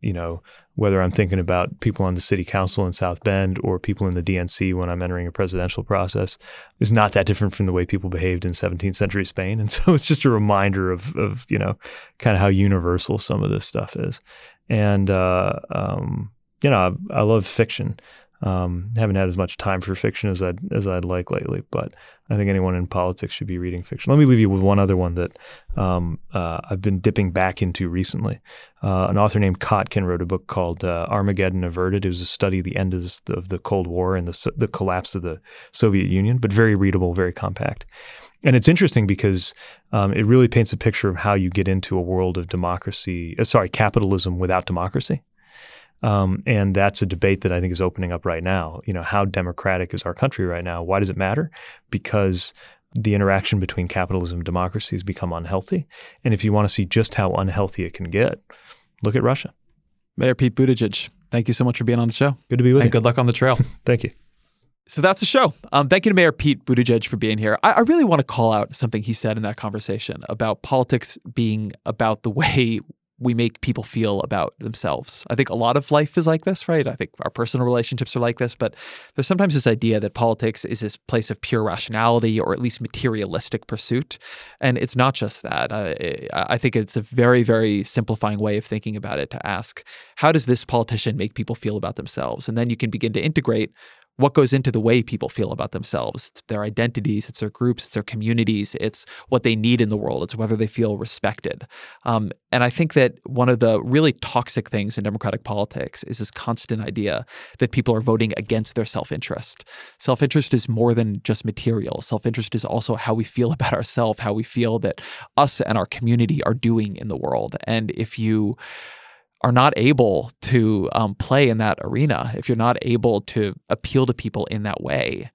you know, whether I'm thinking about people on the city council in South Bend or people in the DNC when I'm entering a presidential process is not that different from the way people behaved in 17th century Spain. And so it's just a reminder of you know, kind of how universal some of this stuff is. And, you know, I love fiction. Haven't had as much time for fiction as I'd like lately, but I think anyone in politics should be reading fiction. Let me leave you with one other one that I've been dipping back into recently. An author named Kotkin wrote a book called Armageddon Averted. It was a study of the end of the Cold War and the collapse of the Soviet Union, but very readable, very compact. And it's interesting because it really paints a picture of how you get into a world of capitalism without democracy. And that's a debate that I think is opening up right now. You know, how democratic is our country right now? Why does it matter? Because the interaction between capitalism and democracy has become unhealthy. And if you want to see just how unhealthy it can get, look at Russia. Mayor Pete Buttigieg, thank you so much for being on the show. Good to be with you. And good luck on the trail. Thank you. So that's the show. Thank you to Mayor Pete Buttigieg for being here. I really want to call out something he said in that conversation about politics being about the way we make people feel about themselves. I think a lot of life is like this, right? I think our personal relationships are like this, but there's sometimes this idea that politics is this place of pure rationality or at least materialistic pursuit. And it's not just that. I think it's a very, very simplifying way of thinking about it to ask, how does this politician make people feel about themselves? And then you can begin to integrate what goes into the way people feel about themselves. It's their identities, it's their groups, it's their communities, it's what they need in the world, it's whether they feel respected. And I think that one of the really toxic things in democratic politics is this constant idea that people are voting against their self-interest. Self-interest is more than just material. Self-interest is also how we feel about ourselves, how we feel that us and our community are doing in the world. And if you are not able to play in that arena, if you're not able to appeal to people in that way,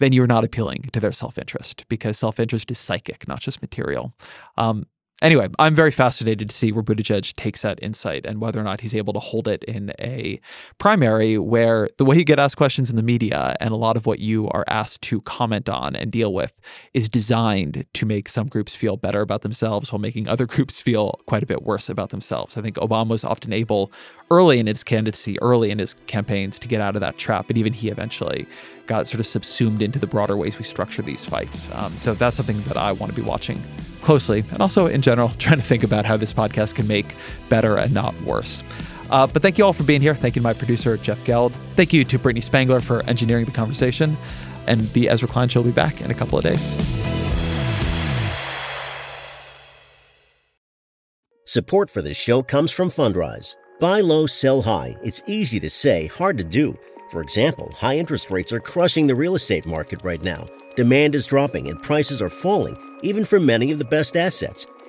then you're not appealing to their self-interest, because self-interest is psychic, not just material. Anyway, I'm very fascinated to see where Buttigieg takes that insight and whether or not he's able to hold it in a primary where the way you get asked questions in the media and a lot of what you are asked to comment on and deal with is designed to make some groups feel better about themselves while making other groups feel quite a bit worse about themselves. I think Obama was often able early in his candidacy, early in his campaigns, to get out of that trap, and even he eventually got sort of subsumed into the broader ways we structure these fights. So that's something that I want to be watching closely, and also in general, trying to think about how this podcast can make better and not worse. But thank you all for being here. Thank you to my producer, Jeff Geld. Thank you to Brittany Spangler for engineering the conversation. And the Ezra Klein Show will be back in a couple of days. Support for this show comes from Fundrise. Buy low, sell high. It's easy to say, hard to do. For example, high interest rates are crushing the real estate market right now. Demand is dropping and prices are falling, even for many of the best assets.